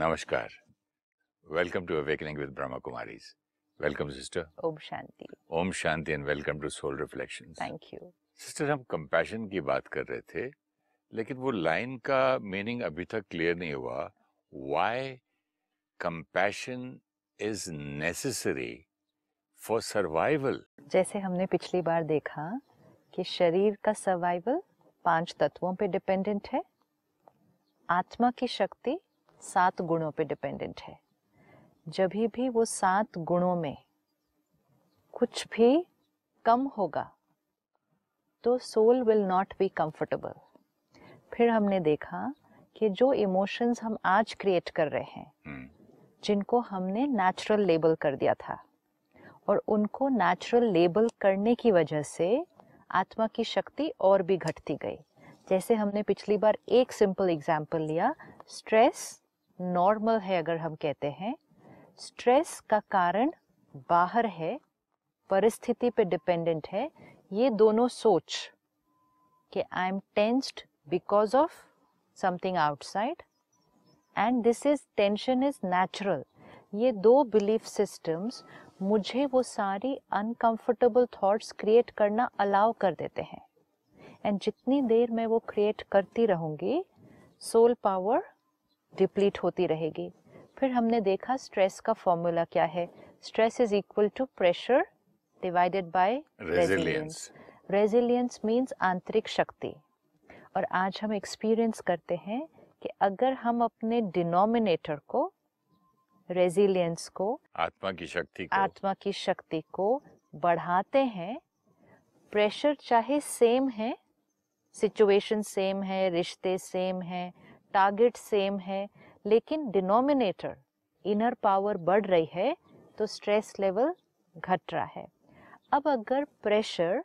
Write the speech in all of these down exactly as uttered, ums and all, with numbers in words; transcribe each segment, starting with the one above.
Namaskar. Welcome to Awakening with Brahma Kumaris. Welcome, sister. Om Shanti. Om Shanti and welcome to Soul Reflections. Thank you. Sister, हम compassion की बात कर रहे थे, लेकिन वो line का meaning अभी तक clear नहीं हुआ. Why compassion is necessary for survival? जैसे हमने पिछली बार देखा कि शरीर का survival पांच तत्वों पे dependent है, आत्मा की शक्ति सात गुणों पे डिपेंडेंट है. जब भी वो सात गुणों में कुछ भी कम होगा तो soul will not be comfortable. फिर हमने देखा कि जो इमोशंस हम आज क्रिएट कर रहे हैं, जिनको हमने नेचुरल लेबल कर दिया था, और उनको नेचुरल लेबल करने की वजह से आत्मा की शक्ति और भी घटती गई. जैसे हमने पिछली बार एक सिंपल एग्जाम्पल लिया, स्ट्रेस नॉर्मल है अगर हम कहते हैं, स्ट्रेस का कारण बाहर है, परिस्थिति पे डिपेंडेंट है. ये दोनों सोच कि I am tensed because of something outside and this is tension is natural, ये दो बिलीफ सिस्टम्स मुझे वो सारी अनकंफर्टेबल थॉट्स क्रिएट करना अलाउ कर देते हैं. एंड जितनी देर मैं वो क्रिएट करती रहूँगी, सोल पावर डिप्लीट होती रहेगी. फिर हमने देखा स्ट्रेस का फॉर्मूला क्या है, stress is equal to pressure divided by resilience. Resilience means आंतरिक शक्ति. और आज हम एक्सपीरियंस करते हैं कि अगर हम अपने डिनोमिनेटर को, रेजिलियंस को, आत्मा की शक्ति को, आत्मा की शक्ति को बढ़ाते हैं, प्रेशर चाहे सेम है, सिचुएशन सेम है, रिश्ते सेम है, टारगेट सेम है, लेकिन डिनोमिनेटर इनर पावर बढ़ रही है तो स्ट्रेस लेवल घट रहा है. अब अगर प्रेशर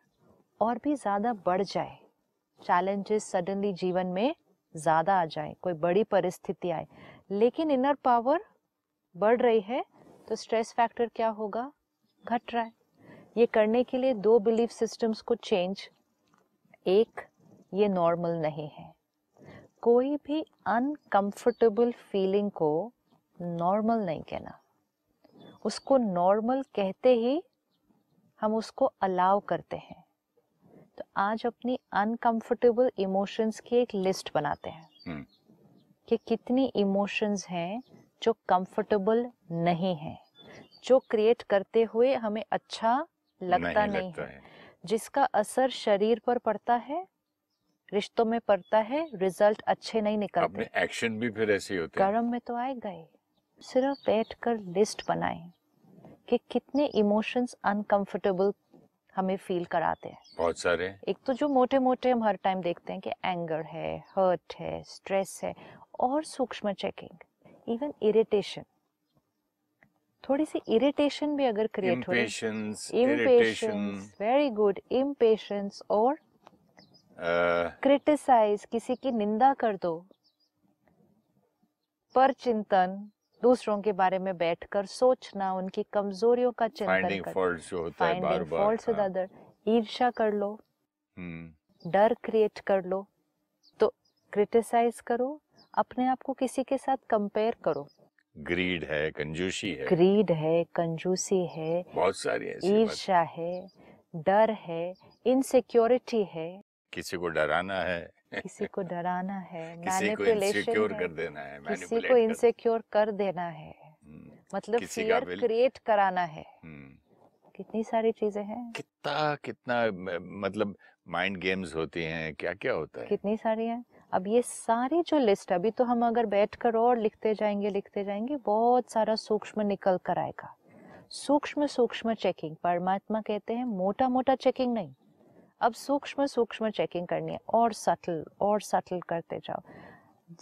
और भी ज़्यादा बढ़ जाए, चैलेंजेस सडनली जीवन में ज़्यादा आ जाए, कोई बड़ी परिस्थिति आए, लेकिन इनर पावर बढ़ रही है तो स्ट्रेस फैक्टर क्या होगा, घट रहा है. ये करने के लिए दो बिलीफ सिस्टम्स को चेंज, एक ये नॉर्मल नहीं है. कोई भी अनकंफर्टेबल फीलिंग को नॉर्मल नहीं कहना, उसको नॉर्मल कहते ही हम उसको अलाउ करते हैं. तो आज अपनी अनकंफर्टेबल इमोशंस की एक लिस्ट बनाते हैं hmm. कि कितनी इमोशंस हैं जो कंफर्टेबल नहीं हैं, जो क्रिएट करते हुए हमें अच्छा लगता नहीं, नहीं लगता है, जिसका असर शरीर पर पड़ता है, रिश्तों में पड़ता है, रिजल्ट अच्छे नहीं निकलते, अपने एक्शन भी फिर ऐसे ही होते हैं. कर्म में तो आए गए. सिर्फ बैठकर लिस्ट बनाएं कि कितने इमोशंस अनकंफर्टेबल हमें फील कराते हैं. बहुत सारे. एक तो जो मोटे मोटे हम हर टाइम देखते हैं कि एंगर है, हर्ट है, स्ट्रेस है, और सूक्ष्म चेकिंग, इवन इरिटेशन, थोड़ी सी इरिटेशन भी अगर क्रिएट हो, impatience, impatience, very good, impatience, और क्रिटिसाइज, uh, किसी की निंदा कर दो, पर चिंतन, दूसरों के बारे में बैठकर सोचना, उनकी कमजोरियों का चिंतन करना, फाइंडिंग फॉल्ट्स विद अदर, ईर्ष्या कर लो, hmm. डर क्रिएट कर लो, तो क्रिटिसाइज करो, अपने आप को किसी के साथ कंपेयर करो, ग्रीड है, कंजूसी है, ग्रीड है, कंजूसी है, बहुत सारी ऐसी, ईर्ष्या है, डर है, इनसिक्योरिटी है, किसी को डराना है, किसी को डराना है, मैनिपुलेशन कर देना है, किसी को इनसिक्योर कर देना है, मतलब फियर क्रिएट कराना है. कितनी सारी चीजें हैं, कितना कितना मतलब माइंड गेम्स होती हैं, क्या क्या होता है, कितनी सारी हैं. अब ये सारी जो लिस्ट, अभी तो हम अगर बैठकर और लिखते जाएंगे लिखते जाएंगे बहुत सारा सूक्ष्म निकल कर आएगा. सूक्ष्म सूक्ष्म चेकिंग, परमात्मा कहते हैं मोटा मोटा चेकिंग नहीं, अब सूक्ष्म सूक्ष्म चेकिंग करनी है, और सटल और सटल करते जाओ.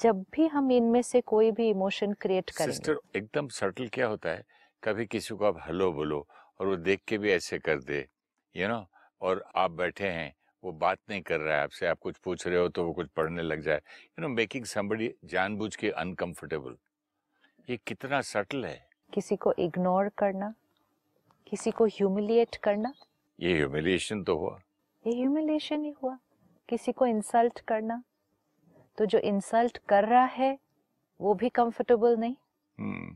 जब भी हम इनमें से कोई भी इमोशन क्रिएट करेंगे, सिस्टर एकदम सटल क्या होता है, कभी किसी को आप हेलो बोलो और वो देख के भी ऐसे कर दे, यू नो, और आप बैठे हैं, वो बात नहीं कर रहा है आपसे, आप कुछ पूछ रहे हो तो वो कुछ पढ़ने लग जाए, यू नो, मेकिंग समबडी जानबूझ के अनकंफर्टेबल. ये कितना सटल है. किसी को इग्नोर करना, किसी को ह्यूमिलिएट करना, ये ह्यूमिलिएशन तो हुआ, ये ह्यूमिलिएशन ही हुआ. किसी को इंसल्ट करना, तो जो इंसल्ट कर रहा है वो भी कंफर्टेबल नहीं, hmm.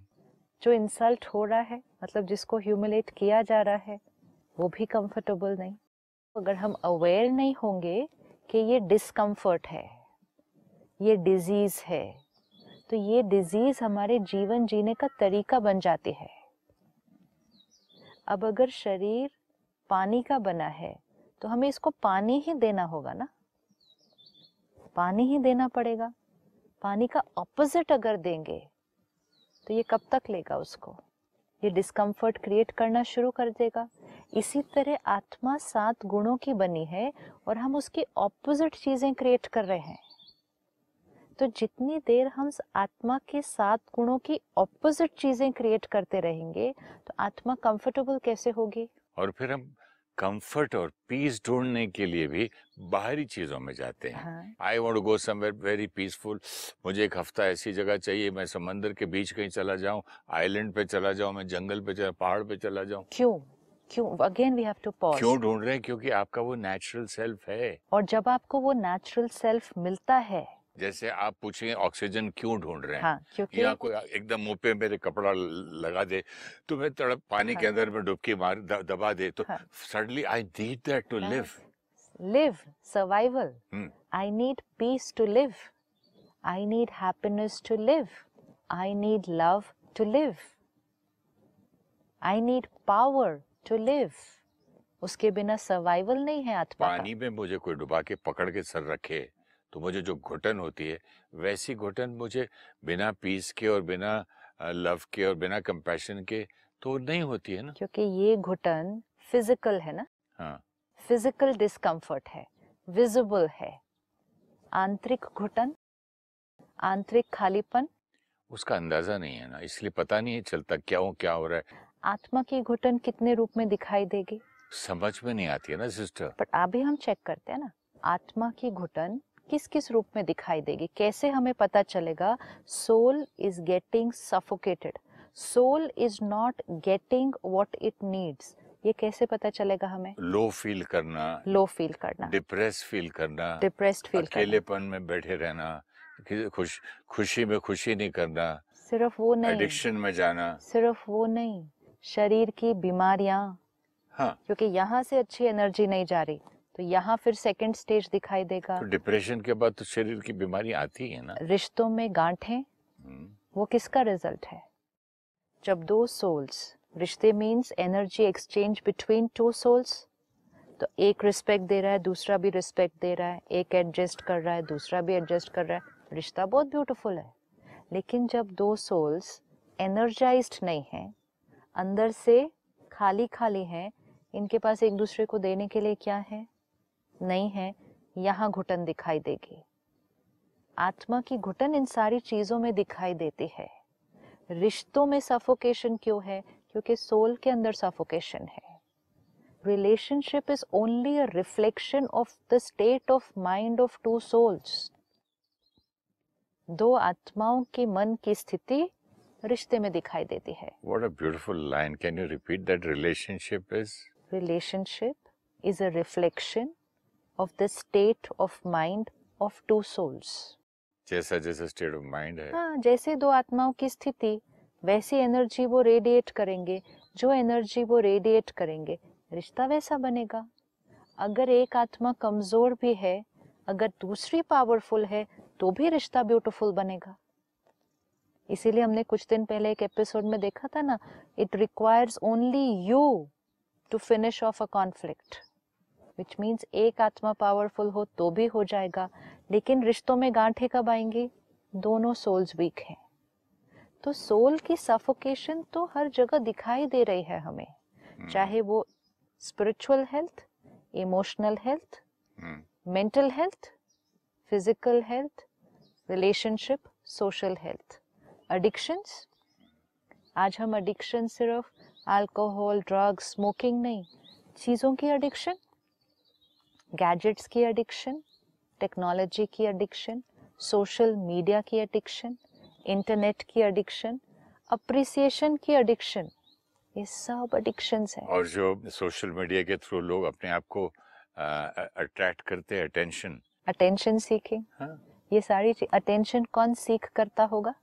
जो इंसल्ट हो रहा है, मतलब जिसको ह्यूमिलेट किया जा रहा है, वो भी कंफर्टेबल नहीं. अगर हम अवेयर नहीं होंगे कि ये डिस्कम्फर्ट है, ये डिजीज है, तो ये डिजीज हमारे जीवन जीने का तरीका बन जाती है. अब अगर शरीर पानी का बना है तो हमें इसको पानी ही देना होगा ना, पानी ही देना पड़ेगा. पानी का ऑपोजिट अगर देंगे तो ये कब तक लेगा उसको, ये डिस्कम्फर्ट क्रिएट करना शुरू कर देगा. इसी तरह आत्मा सात गुणों की बनी है और हम उसकी ऑपोजिट चीजें क्रिएट कर रहे हैं. तो जितनी देर हम आत्मा के सात गुणों की ऑपोजिट चीजें क्रिएट करते रहेंगे तो आत्मा कंफर्टेबल कैसे होगी. और फिर हम कंफर्ट और पीस ढूंढने के लिए भी बाहरी चीजों में जाते हैं. I want to go somewhere very peaceful, मुझे एक हफ्ता ऐसी जगह चाहिए, मैं समंदर के बीच कहीं चला जाऊं, आइलैंड पे चला जाऊं, मैं जंगल पे चला, पहाड़ पे चला जाऊं. क्यों क्यों again we have to pause. क्यों ढूंढ रहे हैं, क्योंकि आपका वो नेचुरल सेल्फ है. और जब आपको वो नेचुरल सेल्फ मिलता है, जैसे आप पूछें ऑक्सीजन क्यों ढूंढ रहे हैं, हाँ, क्योंकि या कोई एकदम मुंह पे मेरे कपड़ा लगा दे तो मैं तड़प पानी हाँ, के अंदर में डुबकी मार दबा दे तो suddenly I need that to live live survival. I need peace to live, I need happiness to live, I need love to live, I need power to live. उसके बिना सर्वाइवल नहीं है आत्मा. पानी में मुझे कोई डुबा के पकड़ के सर रखे तो मुझे जो घुटन होती है, वैसी घुटन मुझे बिना पीस के और बिना लव के और बिना कंपैशन के तो नहीं होती है ना, क्योंकि ये घुटन फिजिकल है ना, हाँ. फिजिकल डिस्कम्फर्ट है, विजिबल है. आंतरिक घुटन, आंतरिक खालीपन, उसका अंदाजा नहीं है ना, इसलिए पता नहीं चलता क्या हो क्या हो रहा है. आत्मा की घुटन कितने रूप में दिखाई देगी समझ में नहीं आती है ना सिस्टर. बट अभी हम चेक करते हैं ना, आत्मा की घुटन किस किस रूप में दिखाई देगी, कैसे हमें पता चलेगा. Soul is getting suffocated, soul is not getting what it needs. ये कैसे पता चलेगा हमें. लो फील करना, लो फील करना, डिप्रेस फील करना, डिप्रेस्ड फील करना, अकेलेपन में बैठे रहना, खुश खुशी में खुशी नहीं करना, सिर्फ वो नहीं, एडिक्शन में जाना, सिर्फ वो नहीं, शरीर की बीमारियां, हाँ. क्योंकि यहाँ से अच्छी एनर्जी नहीं जा रही तो यहाँ फिर सेकंड स्टेज दिखाई देगा. तो डिप्रेशन के बाद तो शरीर की बीमारी आती है ना. रिश्तों में गांठें, वो किसका रिजल्ट है. जब दो सोल्स, रिश्ते means energy exchange between two souls, तो एक रिस्पेक्ट दे रहा है दूसरा भी रिस्पेक्ट दे रहा है, एक एडजस्ट कर रहा है दूसरा भी एडजस्ट कर रहा है, रिश्ता बहुत ब्यूटीफुल है. लेकिन जब दो सोल्स एनर्जाइज्ड नहीं है, अंदर से खाली खाली है, इनके पास एक दूसरे को देने के लिए क्या है, नहीं है, यहाँ घुटन दिखाई देगी. आत्मा की घुटन इन सारी चीजों में दिखाई देती है. रिश्तों में सफोकेशन क्यों है, क्योंकि सोल के अंदर सफोकेशन है. Relationship is only a reflection of the state of mind of two souls. दो आत्माओं के मन की स्थिति रिश्ते में दिखाई देती है. What a beautiful line, can you repeat that. Relationship is, relationship is a reflection of the state of mind of two souls. जैसा जैसा state of mind है, हाँ, जैसे दो आत्माओं की स्थिति, वैसी एनर्जी वो रेडिएट करेंगे, जो एनर्जी वो रेडिएट करेंगे रिश्ता वैसा बनेगा. अगर एक आत्मा कमजोर भी है, अगर दूसरी पावरफुल है, तो भी रिश्ता ब्यूटीफुल बनेगा. इसीलिए हमने कुछ दिन पहले एक एपिसोड में देखा था ना, it requires only you to finish off a conflict. Which means एक आत्मा पावरफुल हो तो भी हो जाएगा, लेकिन रिश्तों में गांठें कब आएंगी, दोनों सोल्स वीक हैं. तो सोल की सफोकेशन तो हर जगह दिखाई दे रही है हमें, hmm. चाहे वो spiritual health, emotional health, mental health, physical health, relationship, social health, addictions. आज हम एडिक्शन सिर्फ अल्कोहल, ड्रग्स, स्मोकिंग नहीं, चीज़ों की एडिक्शन, गैजेट्स की एडिक्शन, टेक्नोलॉजी की एडिक्शन, सोशल मीडिया की एडिक्शन, इंटरनेट की एडिक्शन, अप्रिसिएशन की एडिक्शन, ये सब एडिक्शंस हैं. और जो सोशल मीडिया के थ्रू लोग अपने आप को अट्रैक्ट करते हैं, अटेंशन, अटेंशन सीकिंग, हाँ? ये सारी अटेंशन कौन सीख करता होगा,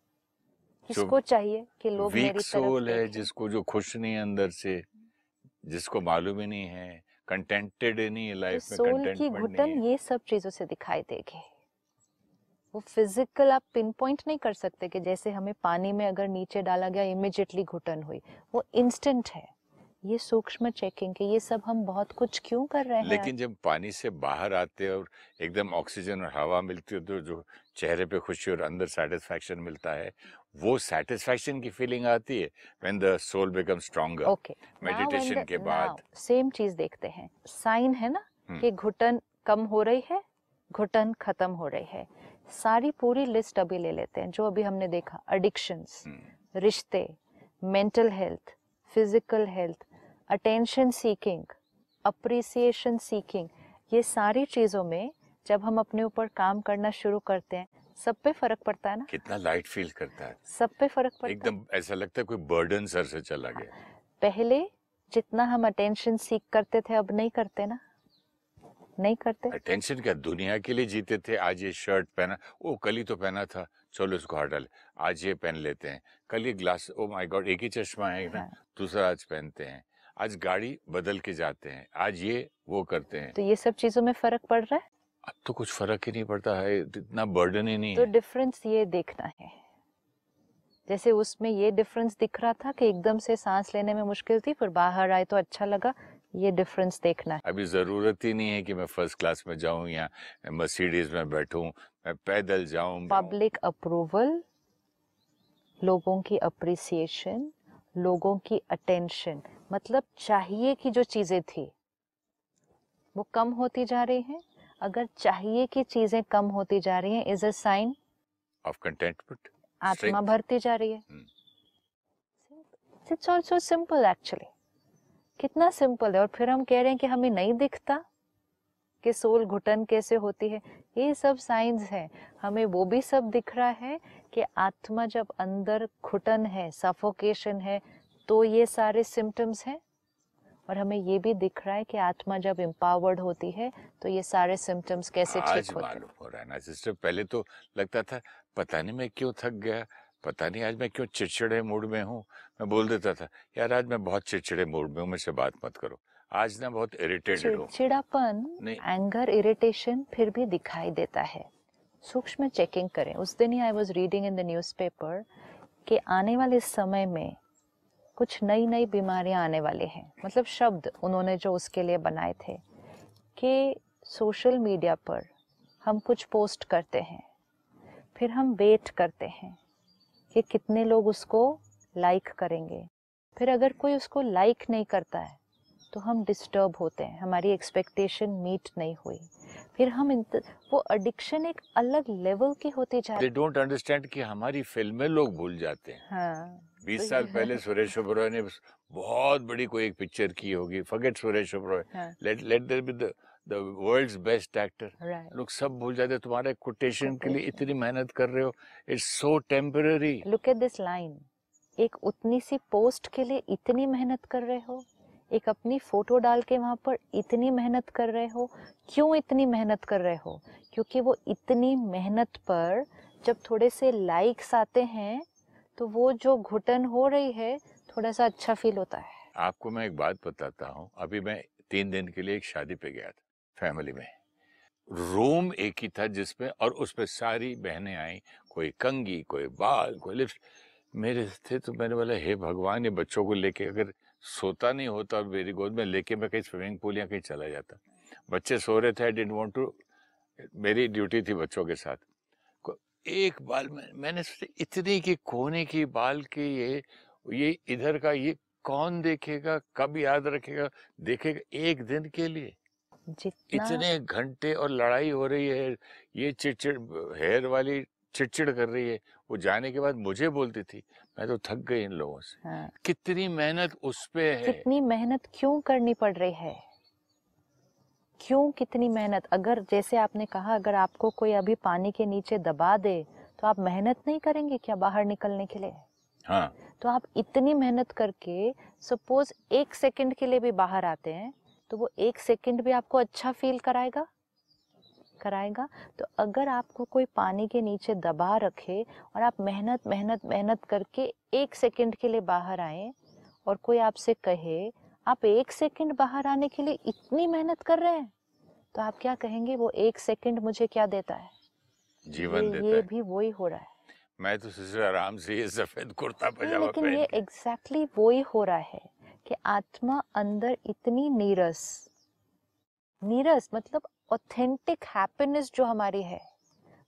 किसको चाहिए कि लोग वीक सोल है, जिसको जो खुश नहीं अंदर से, जिसको मालूम ही नहीं है, कंटेंटेड नहीं लाइफ में, सोल की घुटन ये सब चीजों से दिखाई देगी। वो फिजिकल आप पिन पॉइंट नहीं कर सकते कि जैसे हमें पानी में अगर नीचे डाला गया इमिजिएटली घुटन हुई, वो इंस्टेंट है। ये सूक्ष्म चेकिंग के ये सब हम बहुत कुछ क्यों कर रहे हैं, लेकिन जब पानी से बाहर आते और एकदम ऑक्सीजन और हवा मिलती है तो जो चेहरे पे खुशी और अंदर सेटिस्फैक्शन मिलता है, वो सेटिस्फैक्शन की फीलिंग आती है when the soul become stronger. Okay, meditation के बाद सेम चीज देखते हैं, साइन है ना कि घुटन कम हो रही है, घुटन खत्म हो रही है। सारी पूरी लिस्ट अभी ले लेते हैं जो अभी हमने देखा, एडिक्शंस, रिश्ते, mental health, physical health, attention seeking, appreciation seeking, ये सारी चीजों में जब हम अपने ऊपर काम करना शुरू करते हैं सब पे फर्क पड़ता है ना। कितना लाइट फील करता है, सब पे फर्क पड़ता है, एकदम ऐसा लगता है कोई बर्डन सर से चला गया। पहले जितना हम अटेंशन सीक करते थे अब नहीं करते ना, नहीं करते। अटेंशन क्या दुनिया के लिए जीते थे, आज ये शर्ट पहना, ओ कल ही तो पहना था, चलो इसको हटा ले, आज ये पहन लेते हैं, कल ये ग्लास, ओ माय गॉड एक ही चश्मा है ना, दूसरा आज पहनते हैं, आज गाड़ी बदल के जाते हैं, आज ये वो करते हैं। तो ये सब चीजों में फर्क पड़ रहा है, अब तो कुछ फर्क ही नहीं पड़ता है, इतना बर्डन ही नहीं। तो डिफरेंस ये देखना है, जैसे उसमें ये डिफरेंस दिख रहा था कि एकदम से सांस लेने में मुश्किल थी, फिर बाहर आए तो अच्छा लगा, ये डिफरेंस देखना है। अभी जरूरत ही नहीं है कि मैं फर्स्ट क्लास में जाऊं या मर्सिडीज में बैठूं, मैं पैदल जाऊं। पब्लिक अप्रूवल, लोगों की अप्रिसिएशन, लोगों की अटेंशन, मतलब चाहिए की जो चीजें थी वो कम होती जा रही हैं। अगर चाहिए की चीजें कम होती जा रही हैं is a sign of contentment, आत्मा भरती जा रही है। इट्स ऑल्सो सिंपल एक्चुअली, कितना सिंपल है, और फिर हम कह रहे हैं कि हमें नहीं दिखता कि सोल घुटन कैसे होती है। ये सब साइंस है, हमें वो भी सब दिख रहा है कि आत्मा जब अंदर घुटन है, सफोकेशन है, तो ये सारे सिम्टम्स हैं, और हमें ये भी दिख रहा है कि आत्मा जब एम्पावर्ड होती है तो ये सारे सिम्टम्स कैसे ठीक होते हैं। मालूम हो रहा है ना सिस्टर, पहले तो लगता था पता नहीं मैं क्यों थक गया, पता नहीं आज मैं क्यों चिड़चिड़े मूड में हूँ, मैं बोल देता था यार आज मैं बहुत चिड़चिड़े मूड में हूँ, मेरे से बात मत करो, आज ना बहुत इरिटेटेड हूँ। चिड़चिड़ापन, एंगर, इरिटेशन फिर भी दिखाई देता है। सूक्ष्म चेकिंग करें। उस दिन ही I was reading in the newspaper कि आने वाले समय में कुछ नई नई बीमारियाँ आने वाली हैं, मतलब शब्द उन्होंने जो उसके लिए बनाए थे कि सोशल मीडिया पर हम कुछ पोस्ट करते हैं, फिर हम वेट करते हैं कि कितने लोग उसको लाइक करेंगे, फिर अगर कोई उसको लाइक नहीं करता है तो हम डिस्टर्ब होते हैं, हमारी एक्सपेक्टेशन मीट नहीं हुई, फिर हम वो एडिक्शन एक अलग लेवल की होती जा रही है। दे डोंट अंडरस्टैंड कि हमारी फिल्में लोग भूल जाते हैं। हाँ, बीस साल पहले सुरेश ओबेरॉय ने बहुत बड़ी कोई एक पिक्चर की होगी, forget Suresh Oberoi, let let there be the The world's best actor. Right. लोग सब भूल जाते, तुम्हारे कोटेशन के लिए इतनी मेहनत कर रहे हो, it's so temporary. Look at this line. एक उतनी सी पोस्ट के लिए इतनी मेहनत कर रहे हो, एक अपनी फोटो डाल के वहाँ पर इतनी मेहनत कर रहे हो, क्यों इतनी मेहनत कर रहे हो? क्योंकि वो इतनी मेहनत पर जब थोड़े से लाइक्स आते हैं तो वो जो घुटन हो रही है थोड़ा सा अच्छा फील होता है। आपको मैं एक बात बताता हूँ, अभी मैं तीन दिन के लिए एक शादी पे गया था फैमिली में, रूम एक ही था जिसमें, और उसमें सारी बहनें आई, कोई कंगी, कोई बाल, कोई लिप्स, मेरे थे तो मैंने बोला हे भगवान, ये बच्चों को लेके अगर सोता नहीं होता और मेरी गोद में लेके मैं कहीं स्विमिंग पूल या कहीं चला जाता, बच्चे सो रहे थे, आई डिडंट वांट टू, मेरी ड्यूटी थी बच्चों के साथ। एक बाल में, मैंने सोचा इतनी की कोने की बाल की ये ये इधर का ये कौन देखेगा, कब याद रखेगा, देखेगा एक दिन के लिए, जितना इतने घंटे और लड़ाई हो रही है, ये चिड़चिड़ हेयर वाली चिड़चिड़ कर रही है, वो जाने के बाद मुझे बोलती थी, मैं तो थक गई इन लोगों से। हाँ। कितनी मेहनत उस पे है, कितनी मेहनत क्यों करनी पड़ रही है, क्यों कितनी मेहनत? अगर जैसे आपने कहा, अगर आपको कोई अभी पानी के नीचे दबा दे तो आप मेहनत नहीं करेंगे क्या बाहर निकलने के लिए? हाँ। तो आप इतनी मेहनत करके सपोज एक सेकंड के लिए भी बाहर आते हैं तो वो एक सेकंड भी आपको अच्छा फील कराएगा? कराएगा। तो अगर आपको कोई पानी के नीचे दबा रखे और आप मेहनत मेहनत मेहनत करके एक सेकंड के लिए बाहर आए और कोई आपसे कहे आप एक सेकंड बाहर आने के लिए इतनी मेहनत कर रहे हैं, तो आप क्या कहेंगे? वो एक सेकंड मुझे क्या देता है? जीवन देता है। ये भी वही हो रहा है। मैं तो सिस्टर आराम से ये सफेद कुर्ता पजामा, लेकिन ये एग्जैक्टली वही हो रहा है कि आत्मा अंदर इतनी नीरस, नीरस मतलब ऑथेंटिक हैप्पीनेस जो हमारी है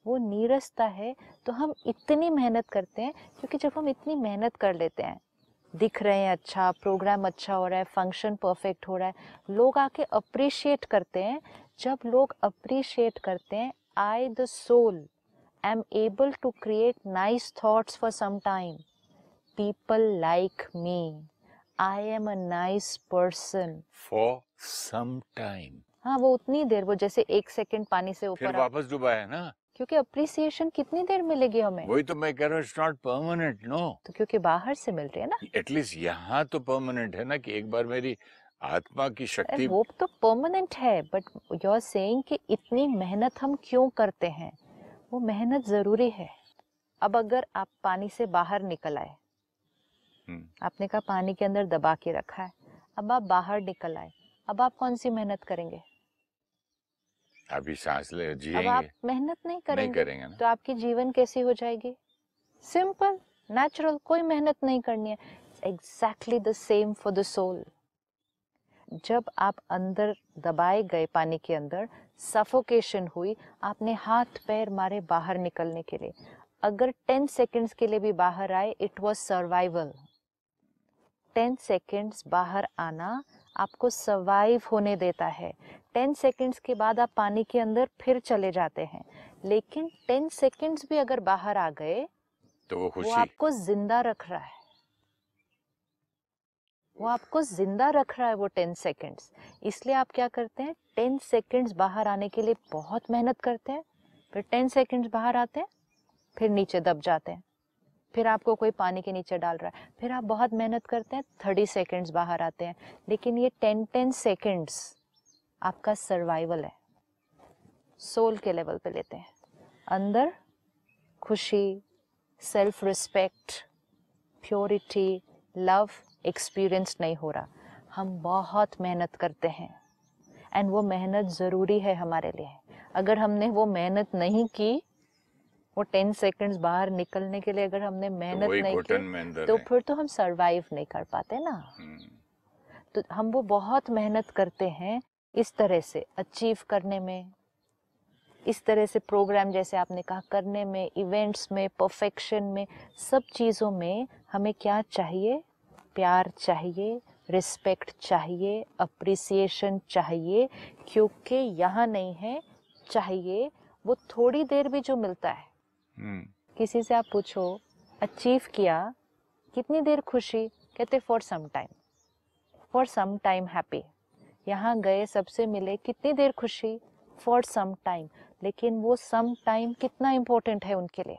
वो नीरसता है। तो हम इतनी मेहनत करते हैं क्योंकि जब हम इतनी मेहनत कर लेते हैं, दिख रहे हैं अच्छा, प्रोग्राम अच्छा हो रहा है, फंक्शन परफेक्ट हो रहा है, लोग आके अप्रिशिएट करते हैं। जब लोग अप्रिशिएट करते हैं, I the soul I am able to create nice thoughts for some time, people like me, I am a nice person for some time. हाँ, वो उतनी देर, वो जैसे एक सेकंड पानी से ऊपर वापस डूबा है ना, क्योंकि अप्रिसिएशन कितनी देर मिलेगी हमें? वही तो मैं कह रहा हूँ, इट्स नॉट परमानेंट। नो, तो क्योंकि बाहर से मिल रही है ना, एटलीस्ट यहाँ तो परमानेंट है ना कि एक बार मेरी आत्मा की शक्ति, वो तो परमानेंट है। बट यू आर सेइंग कि इतनी मेहनत हम क्यों करते हैं? वो मेहनत जरूरी है। अब अगर आप पानी से बाहर निकल आए, आपने कहा पानी के अंदर दबा के रखा है, अब आप बाहर निकल आए, अब आप कौन सी मेहनत करेंगे? अभी सांस ले जिएंगे, अब आप मेहनत नहीं करेंगे, नहीं करेंगे ना। तो आपकी जीवन कैसी हो जाएगी? सिंपल, नेचुरल, कोई मेहनत नहीं करनी है। Exactly the same for the soul. जब आप अंदर दबाए गए पानी के अंदर, सफोकेशन हुई, आपने हाथ पैर मारे बाहर निकलने के लिए, अगर टेन सेकेंड्स के लिए भी बाहर आए, it was survival. Ten seconds बाहर आना आपको सर्वाइव होने देता है। टेन सेकेंड्स के बाद आप पानी के अंदर फिर चले जाते हैं, लेकिन टेन सेकेंड्स भी अगर बाहर आ गए तो वो खुशी, वो आपको जिंदा रख रहा है, वो आपको जिंदा रख रहा है वो टेन सेकेंड्स। इसलिए आप क्या करते हैं? टेन सेकेंड्स बाहर आने के लिए बहुत मेहनत करते हैं, फिर टेन सेकेंड्स बाहर आते हैं, फिर नीचे दब जाते हैं, फिर आपको कोई पानी के नीचे डाल रहा है, फिर आप बहुत मेहनत करते हैं, थर्टी सेकेंड्स बाहर आते हैं। लेकिन ये टेन टेन सेकेंड्स आपका सर्वाइवल है। सोल के लेवल पे लेते हैं, अंदर खुशी, self respect, purity, love experience नहीं हो रहा। हम बहुत मेहनत करते हैं एंड वो मेहनत ज़रूरी है हमारे लिए। अगर हमने वो मेहनत नहीं की, वो टेन सेकंड्स बाहर निकलने के लिए अगर हमने मेहनत तो नहीं की, तो फिर तो हम सरवाइव नहीं कर पाते ना। तो हम वो बहुत मेहनत करते हैं इस तरह से अचीव करने में, इस तरह से प्रोग्राम जैसे आपने कहा करने में, इवेंट्स में, परफेक्शन में, सब चीज़ों में। हमें क्या चाहिए? प्यार चाहिए, रिस्पेक्ट चाहिए, अप्रिसिएशन चाहिए, क्योंकि यहाँ नहीं है, चाहिए। वो थोड़ी देर भी जो मिलता है, किसी से आप पूछो अचीव किया, कितनी देर खुशी? कहते for some time, for some time happy. यहाँ गए, सबसे मिले, कितनी देर खुशी? For some time. लेकिन वो सम टाइम कितना इम्पोर्टेंट है उनके लिए?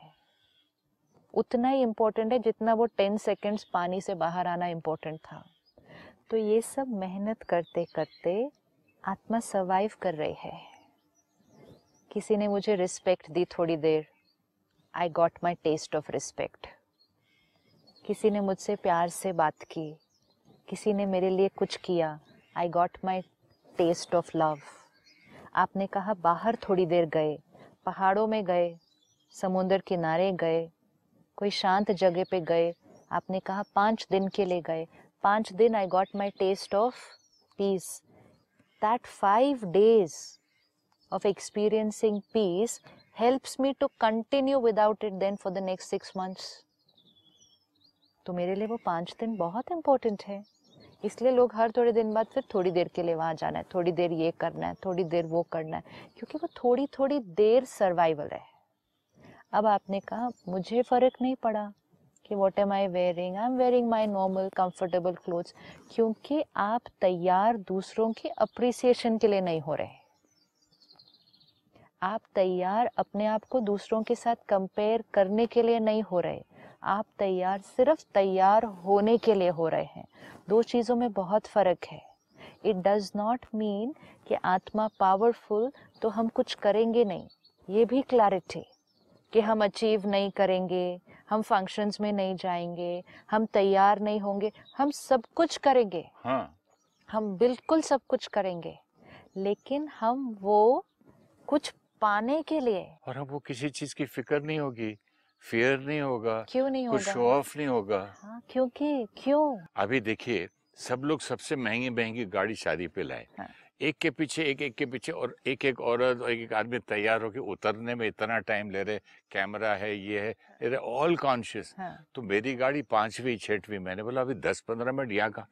उतना ही इम्पोर्टेंट है जितना वो टेन सेकेंड्स पानी से बाहर आना इम्पोर्टेंट था। तो ये सब मेहनत करते करते आत्मा सर्वाइव कर रही है। किसी ने मुझे रिस्पेक्ट दी थोड़ी देर, I got my test of respect. किसी ने मुझसे प्यार से बात की, किसी ने मेरे लिए कुछ किया, I got my test of love. आपने कहा बाहर थोड़ी देर गए, पहाड़ों में गए, समुंदर किनारे गए, कोई शांत जगह पे गए, आपने कहा पाँच दिन के लिए गए, पाँच दिन I got my test of peace. That five days of experiencing peace helps me to continue without it then for the next six months. तो मेरे लिए वो पाँच दिन बहुत इम्पोर्टेंट है। इसलिए लोग हर थोड़े दिन बाद फिर थोड़ी देर के लिए वहाँ जाना है, थोड़ी देर ये करना है, थोड़ी देर वो करना है, क्योंकि वो थोड़ी थोड़ी देर सर्वाइवल है। अब आपने कहा मुझे फ़र्क नहीं पड़ा कि what am I wearing, I am wearing my normal comfortable clothes, क्योंकि आप तैयार दूसरों की अप्रिसिएशन के लिए नहीं हो रहे। आप तैयार अपने आप को दूसरों के साथ कंपेयर करने के लिए नहीं हो रहे, आप तैयार सिर्फ तैयार होने के लिए हो रहे हैं। दो चीज़ों में बहुत फ़र्क है। इट डज़ नॉट मीन कि आत्मा पावरफुल तो हम कुछ करेंगे नहीं, ये भी क्लैरिटी कि हम अचीव नहीं करेंगे, हम फंक्शंस में नहीं जाएंगे, हम तैयार नहीं होंगे, हम सब कुछ करेंगे, हाँ। हम बिल्कुल सब कुछ करेंगे, लेकिन हम वो कुछ पाने के लिए, और हम वो किसी चीज की फिक्र नहीं होगी, फियर नहीं होगा, क्यों नहीं होगा, शो ऑफ नहीं होगा, हाँ, क्योंकि क्यों? अभी देखिए सब लोग सबसे महंगी महंगी गाड़ी शादी पे लाए, हाँ। एक के पीछे एक एक के पीछे, और एक एक औरत और एक एक आदमी तैयार होके उतरने में इतना टाइम ले रहे, कैमरा है, ये है, ऑल कॉन्शियस, हाँ। तो मेरी गाड़ी पांचवी छठवीं, मैंने बोला अभी दस पंद्रह मिनट यहाँ का,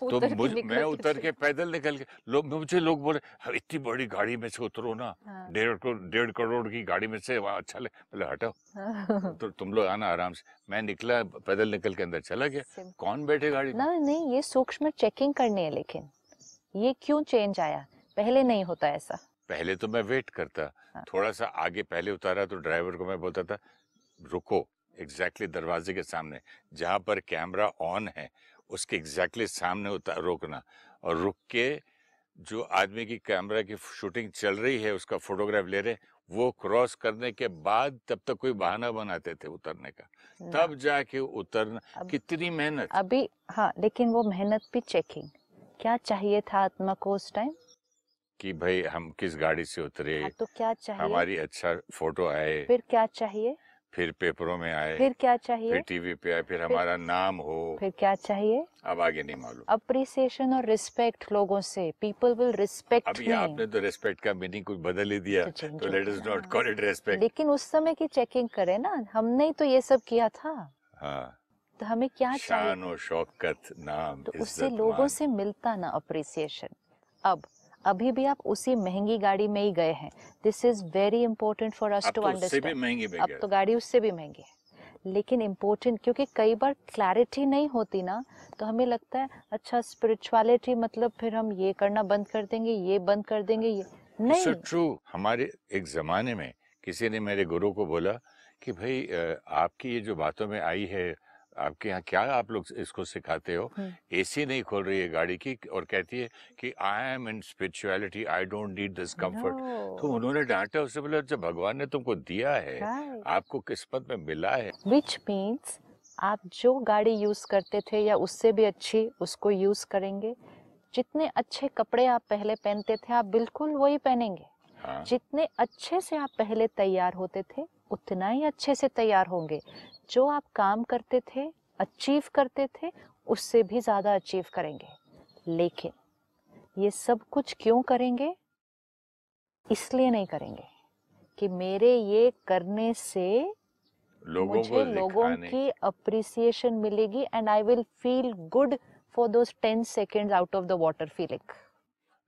तो मैं उतर के पैदल निकल के, लोग मुझे लोग बोले इतनी बड़ी गाड़ी में से उतरो ना, डेढ़ डेढ़ करोड़ की गाड़ी में से, अच्छा ले, बोले हटाओ, तो तुम लोग आना आराम से, मैं निकला पैदल निकल के अंदर चला गया, कौन बैठे गाड़ी ना, नहीं ये सूक्ष्म चेकिंग करनी है, लेकिन ये क्यों चेंज आया, पहले नहीं होता ऐसा, पहले तो मैं वेट करता, थोड़ा सा आगे पहले उतारा तो ड्राइवर को मैं बोलता था रुको एग्जैक्टली दरवाजे के सामने जहाँ पर कैमरा ऑन है उसके एग्जैक्टली सामने उतार रोकना, और रुक के जो आदमी की कैमरा की शूटिंग चल रही है उसका फोटोग्राफ ले रहे, वो क्रॉस करने के बाद तब तक कोई बहाना बनाते थे उतरने का, तब जाके उतरना, अब, कितनी मेहनत अभी, हाँ, लेकिन वो मेहनत भी चेकिंग, क्या चाहिए था आत्मा को उस टाइम कि भाई हम किस गाड़ी से उतरे, हाँ, तो क्या चाहिए, हमारी अच्छा फोटो आए, फिर क्या चाहिए, फिर पेपरों में आए, फिर क्या चाहिए, फिर टीवी पे आए, फिर हमारा नाम हो, फिर क्या चाहिए, अब आगे नहीं मालूम, अप्रिसिएशन और रिस्पेक्ट लोगों से, पीपल विल रिस्पेक्ट, अभी आपने तो रिस्पेक्ट का मीनिंग कुछ बदल ही दिया, तो let us not call it respect, लेकिन उस समय की चेकिंग करे ना, हमने तो ये सब किया था, हाँ, तो हमें क्या चाहिए, शान और शौकत, नाम, तो उससे लोगों से मिलता ना अप्रिसिएशन, अब अभी भी आप उसी महंगी गाड़ी में ही गए हैं, this is very important for us to understand, अब तो गाड़ी उससे भी महंगी है, लेकिन इम्पोर्टेंट, क्योंकि कई बार क्लैरिटी नहीं होती ना, तो हमें लगता है अच्छा स्पिरिचुअलिटी मतलब फिर हम ये करना बंद कर देंगे, ये बंद कर देंगे, ये नहीं ट्रू। हमारे एक जमाने में किसी ने मेरे गुरु को बोला कि भाई आपकी ये जो बातों में आई है आपके यहाँ, क्या आप लोग इसको सिखाते हो, एसी नहीं खोल रही है गाड़ी की और कहती है कि I am in spirituality, I don't need this comfort, तो उन्होंने डांटा, उससे बोला जब भगवान ने तुमको दिया है, आपको किस्मत में मिला है, विच मीन्स आप जो गाड़ी यूज करते थे या उससे भी अच्छी उसको यूज करेंगे, जितने अच्छे कपड़े आप पहले पहनते थे आप बिल्कुल वही पहनेंगे, हाँ। जितने अच्छे से आप पहले तैयार होते थे उतना ही अच्छे से तैयार होंगे, जो आप काम करते थे अचीव करते थे उससे भी ज़्यादा अचीव करेंगे, लेकिन ये सब कुछ क्यों करेंगे, इसलिए नहीं करेंगे कि मेरे ये करने से लोगों मुझे लोगों की अप्रिसिएशन मिलेगी and I will feel good for those ten seconds out of the water feeling,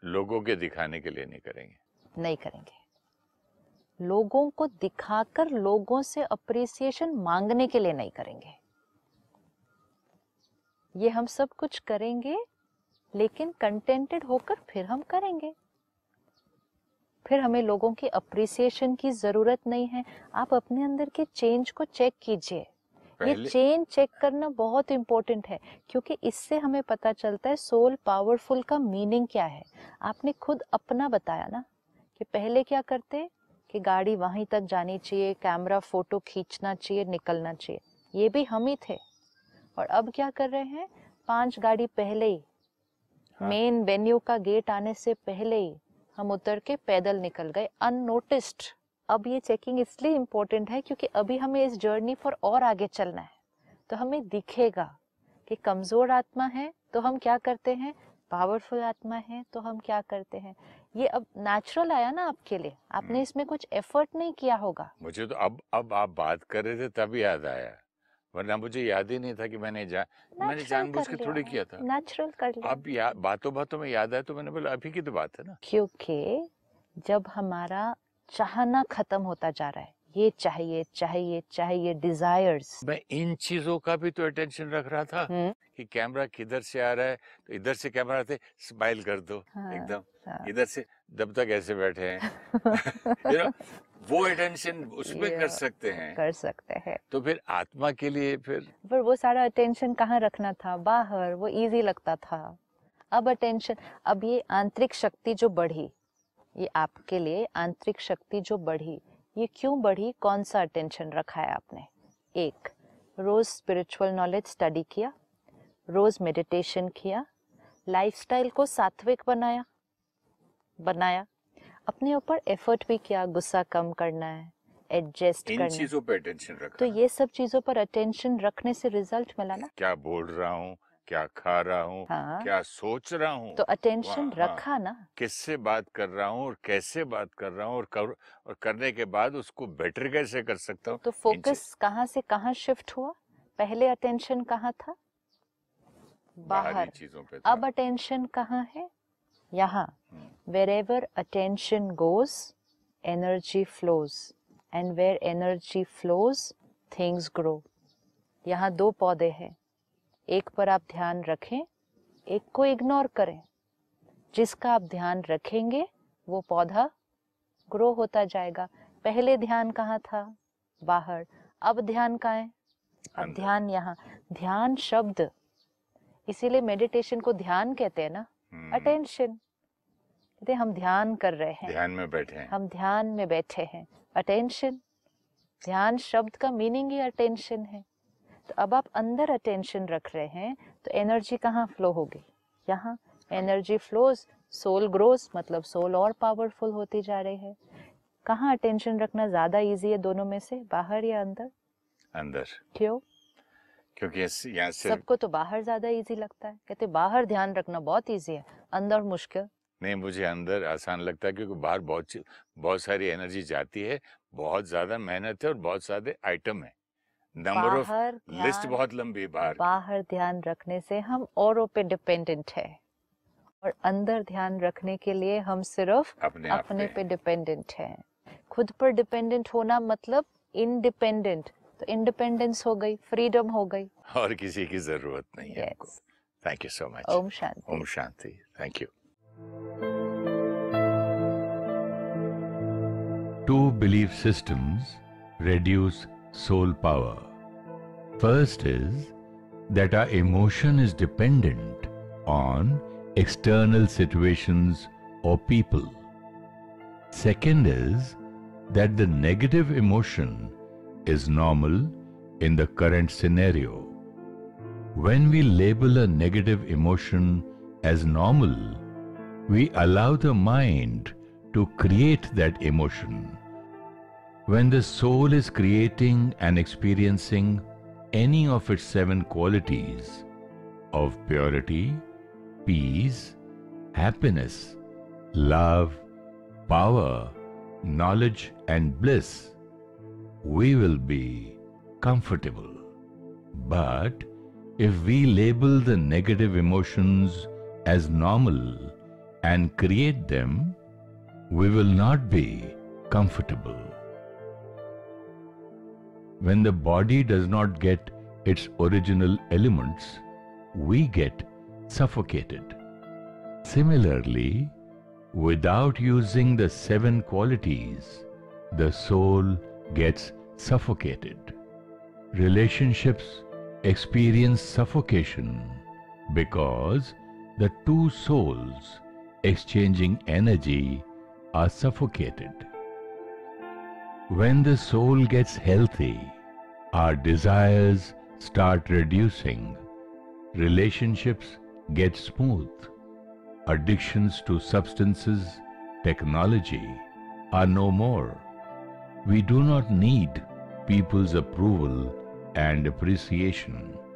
लोगों के दिखाने के लिए नहीं करेंगे, नहीं करेंगे, लोगों को दिखाकर लोगों से अप्रिसिएशन मांगने के लिए नहीं करेंगे, ये हम सब कुछ करेंगे लेकिन कंटेंटेड होकर फिर हम करेंगे, फिर हमें लोगों की अप्रिसिएशन की जरूरत नहीं है। आप अपने अंदर के चेंज को चेक कीजिए, ये चेंज चेक करना बहुत इम्पोर्टेंट है, क्योंकि इससे हमें पता चलता है सोल पावरफुल का मीनिंग क्या है। आपने खुद अपना बताया ना कि पहले क्या करते कि गाड़ी वहीं तक जानी चाहिए, कैमरा फोटो खींचना चाहिए, निकलना चाहिए, ये भी हम ही थे, और अब क्या कर रहे हैं, पांच गाड़ी पहले ही, हाँ। मेन वेन्यू का गेट आने से पहले ही हम उतर के पैदल निकल गए अननोटिस्ड। अब ये चेकिंग इसलिए इम्पोर्टेंट है क्योंकि अभी हमें इस जर्नी पर और आगे चलना है, तो हमें दिखेगा कि कमज़ोर आत्मा है तो हम क्या करते हैं, पावरफुल आत्मा है तो हम क्या करते हैं। ये अब नेचुरल आया ना आपके लिए, आपने इसमें कुछ एफर्ट नहीं किया होगा। मुझे तो अब अब आप बात कर रहे थे तब याद आया, वरना मुझे याद ही नहीं था कि मैंने जा, मैंने जानबूझ के थोड़ी किया था, नेचुरल कर लिया। अब या, बातों बातों में याद आया तो मैंने बोला अभी की तो बात है ना, क्योंकि जब हमारा चाहना खत्म होता जा रहा है, ये चाहिए चाहिए चाहिए डिजायर्स, मैं इन चीजों का भी तो अटेंशन रख रहा था कि कैमरा किधर से आ रहा है, तो इधर से कैमरा आते स्माइल कर दो, हाँ, एकदम, हाँ। इधर से जब तक ऐसे बैठे हैं you know, वो अटेंशन उसमें कर सकते हैं कर सकते हैं तो फिर आत्मा के लिए फिर पर वो सारा अटेंशन कहाँ रखना था, बाहर, वो इजी लगता था। अब अटेंशन, अब ये आंतरिक शक्ति जो बढ़ी, ये आपके लिए आंतरिक शक्ति जो बढ़ी, ये क्यों बढ़ी, कौन सा अटेंशन रखा है आपने। एक, रोज़ स्पिरिचुअल नॉलेज स्टडी किया, रोज़ मेडिटेशन किया, लाइफस्टाइल को सात्विक बनाया बनाया अपने ऊपर एफर्ट भी किया, गुस्सा कम करना है, एडजस्ट करना, इन चीजों पर अटेंशन रखना। तो ये सब चीजों पर अटेंशन रखने से रिजल्ट मिला ना, क्या बोल रहा हूँ, क्या खा रहा हूँ, हाँ। क्या सोच रहा हूँ, तो अटेंशन रखा ना, किससे बात कर रहा हूँ और कैसे बात कर रहा हूँ और कर, और करने के बाद उसको बेटर कैसे कर सकता हूँ। तो फोकस कहाँ से कहाँ शिफ्ट हुआ, पहले अटेंशन कहाँ था, बाहर चीजों पे, अब अटेंशन कहाँ है, यहाँ। Wherever attention goes, energy flows, and where energy flows, things grow। यहाँ दो पौधे हैं, एक पर आप ध्यान रखें, एक को इग्नोर करें। जिसका आप ध्यान रखेंगे वो पौधा ग्रो होता जाएगा। पहले ध्यान कहाँ था, बाहर, अब ध्यान कहाँ है, अब ध्यान यहाँ। ध्यान शब्द, इसीलिए मेडिटेशन को ध्यान कहते हैं ना, अटेंशन। हम ध्यान कर रहे हैं, ध्यान में बैठे हैं, हम ध्यान में बैठे हैं, अटेंशन। ध्यान शब्द का मीनिंग ही अटेंशन है। तो अब आप अंदर अटेंशन रख रहे हैं, तो एनर्जी कहाँ फ्लो होगी, यहाँ। एनर्जी फ्लोज, सोल ग्रोज, मतलब सोल और पावरफुल होती जा रही है। कहाँ अटेंशन रखना ज्यादा इजी है दोनों में से, बाहर या अंदर? अंदर। क्यों? क्योंकि यहाँ से सबको तो बाहर ज्यादा इजी लगता है, कहते बाहर ध्यान रखना बहुत इजी है, अंदर मुश्किल। नहीं, मुझे अंदर आसान लगता है क्योंकि बाहर बहुत बहुत सारी एनर्जी जाती है, बहुत ज्यादा मेहनत है और बहुत सारे आइटम है, नंबर ऑफ लिस्ट बहुत लंबी। बाहर बाहर ध्यान रखने से हम औरों पे डिपेंडेंट है, और अंदर ध्यान रखने के लिए हम सिर्फ अपने, अपने पे डिपेंडेंट है। खुद पर डिपेंडेंट होना मतलब इंडिपेंडेंट, तो इंडिपेंडेंस हो गई, फ्रीडम हो गई, और किसी की जरूरत नहीं है। Thank you so much. ओम शांति। ओम शांति। Thank you. Two belief systems reduce soul power. First is that our emotion is dependent on external situations or people. Second is that the negative emotion is normal in the current scenario. When we label a negative emotion as normal, we allow the mind to create that emotion. When the soul is creating and experiencing any of its seven qualities of purity, peace, happiness, love, power, knowledge and bliss, we will be comfortable. But if we label the negative emotions as normal and create them, we will not be comfortable. When the body does not get its original elements, we get suffocated. Similarly, without using the seven qualities, the soul gets suffocated. Relationships experience suffocation because the two souls exchanging energy are suffocated. When the soul gets healthy, our desires start reducing, relationships get smooth, addictions to substances, technology are no more. We do not need people's approval and appreciation.